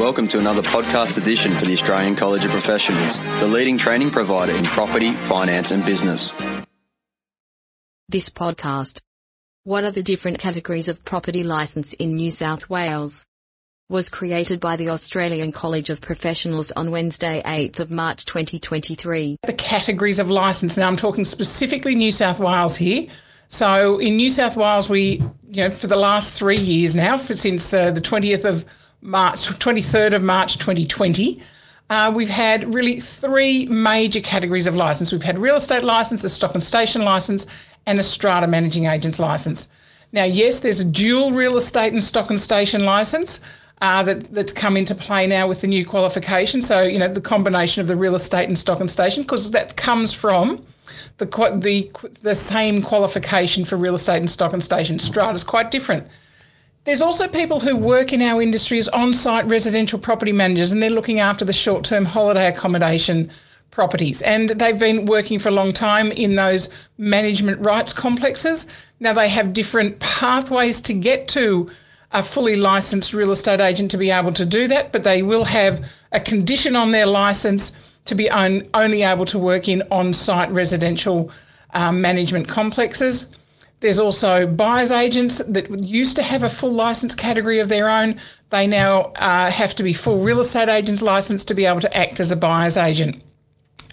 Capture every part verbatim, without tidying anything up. Welcome to another podcast edition for the Australian College of Professionals, the leading training provider in property, finance and business. This podcast. What are the different categories of property license in New South Wales? Was created by the Australian College of Professionals on Wednesday, eighth of March twenty twenty-three. The categories of licence. Now I'm talking specifically New South Wales here. So in New South Wales, we, you know, for the last three years now, for, since uh, the twentieth of March, twenty-third of March twenty twenty, uh, we've had really three major categories of licence. We've had real estate licence, a stock and station licence, and a strata managing agent's licence. Now, yes, there's a dual real estate and stock and station licence Uh, that, that's come into play now with the new qualification. So, you know, the combination of the real estate and stock and station, because that comes from the, the the same qualification for real estate and stock and station. Strata's quite different. There's also people who work in our industry as on-site residential property managers, and they're looking after the short-term holiday accommodation properties. And they've been working for a long time in those management rights complexes. Now, they have different pathways to get to a fully licensed real estate agent to be able to do that, but they will have a condition on their licence to be on, only able to work in on-site residential um, management complexes. There's also buyers agents that used to have a full licence category of their own. They now uh, have to be full real estate agents licensed to be able to act as a buyer's agent.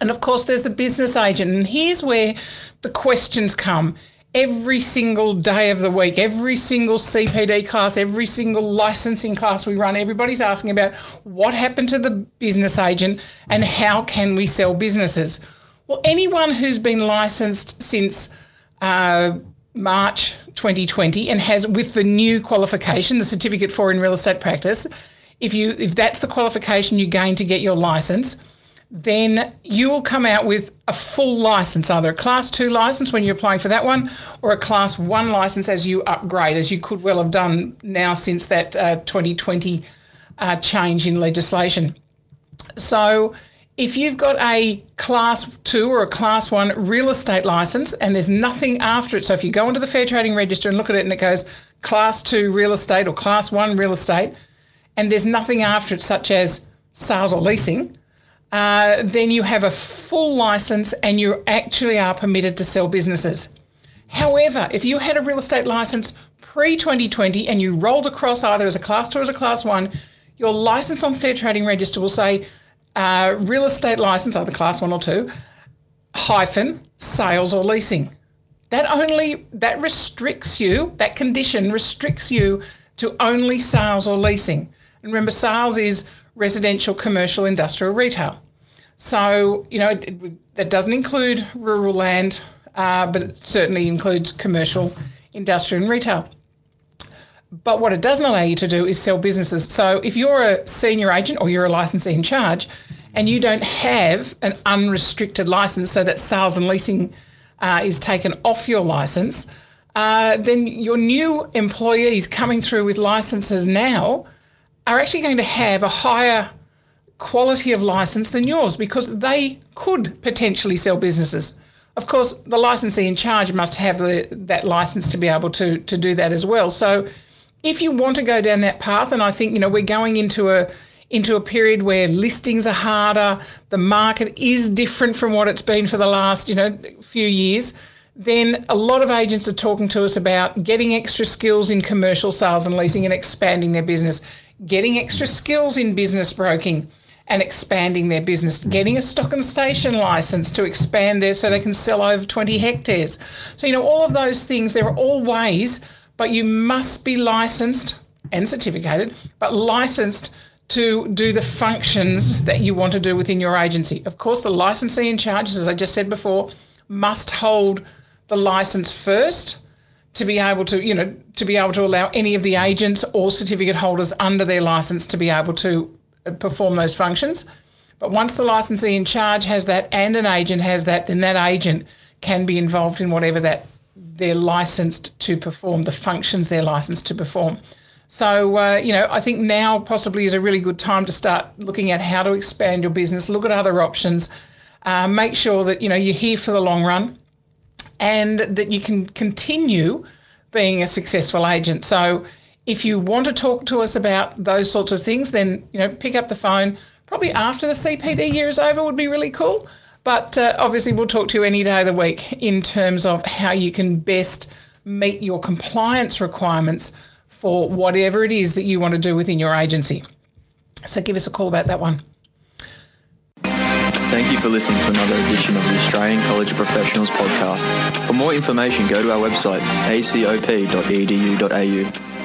And of course, there's the business agent. And here's where the questions come. Every single day of the week, every single C P D class, every single licensing class we run, everybody's asking about what happened to the business agent and how can we sell businesses. Well, anyone who's been licensed since uh, March twenty twenty and has, with the new qualification, the Certificate for in Real Estate Practice, if you if that's the qualification you gain to get your licence, then you will come out with a full licence, either a Class two licence when you're applying for that one, or a Class one licence as you upgrade, as you could well have done now since that uh, twenty twenty uh, change in legislation. So if you've got a Class two or a Class one real estate licence and there's nothing after it, so if you go into the Fair Trading Register and look at it and it goes Class two real estate or Class one real estate, and there's nothing after it such as sales or leasing, Uh, then you have a full licence and you actually are permitted to sell businesses. However, if you had a real estate licence pre-twenty twenty and you rolled across either as a Class two or as a Class one, your licence on Fair Trading Register will say uh, real estate licence, either Class one or two, hyphen, sales or leasing. That only, that restricts you, that condition restricts you to only sales or leasing. And remember, sales is residential, commercial, industrial, retail. So, you know, that doesn't include rural land, uh, but it certainly includes commercial, industrial and retail. But what it doesn't allow you to do is sell businesses. So if you're a senior agent or you're a licensee in charge and you don't have an unrestricted licence so that sales and leasing uh, is taken off your licence, uh, then your new employees coming through with licences now are actually going to have a higher quality of licence than yours because they could potentially sell businesses. Of course, the licensee in charge must have the, that licence to be able to, to do that as well. So if you want to go down that path, and I think, you know, we're going into a into a period where listings are harder, the market is different from what it's been for the last, you know, few years, then a lot of agents are talking to us about getting extra skills in commercial sales and leasing and expanding their business, getting extra skills in business broking and expanding their business, getting a stock and station licence to expand there so they can sell over twenty hectares. So, you know, all of those things, there are all ways, but you must be licensed and certificated, but licensed to do the functions that you want to do within your agency. Of course, the licensee in charge, as I just said before, must hold the licence first to be able to, you know, to be able to allow any of the agents or certificate holders under their licence to be able to perform those functions. But once the licensee in charge has that and an agent has that, then that agent can be involved in whatever that they're licensed to perform, the functions they're licensed to perform. So, uh, you know, I think now possibly is a really good time to start looking at how to expand your business, look at other options, uh, make sure that, you know, you're here for the long run, and that you can continue being a successful agent. So If you want to talk to us about those sorts of things, then, you know, pick up the phone. Probably after the C P D year is over would be really cool. But uh, obviously we'll talk to you any day of the week in terms of how you can best meet your compliance requirements for whatever it is that you want to do within your agency. So give us a call about that one. Thank you for listening to another edition of the Australian College of Professionals podcast. For more information, go to our website, a c o p dot e d u dot a u.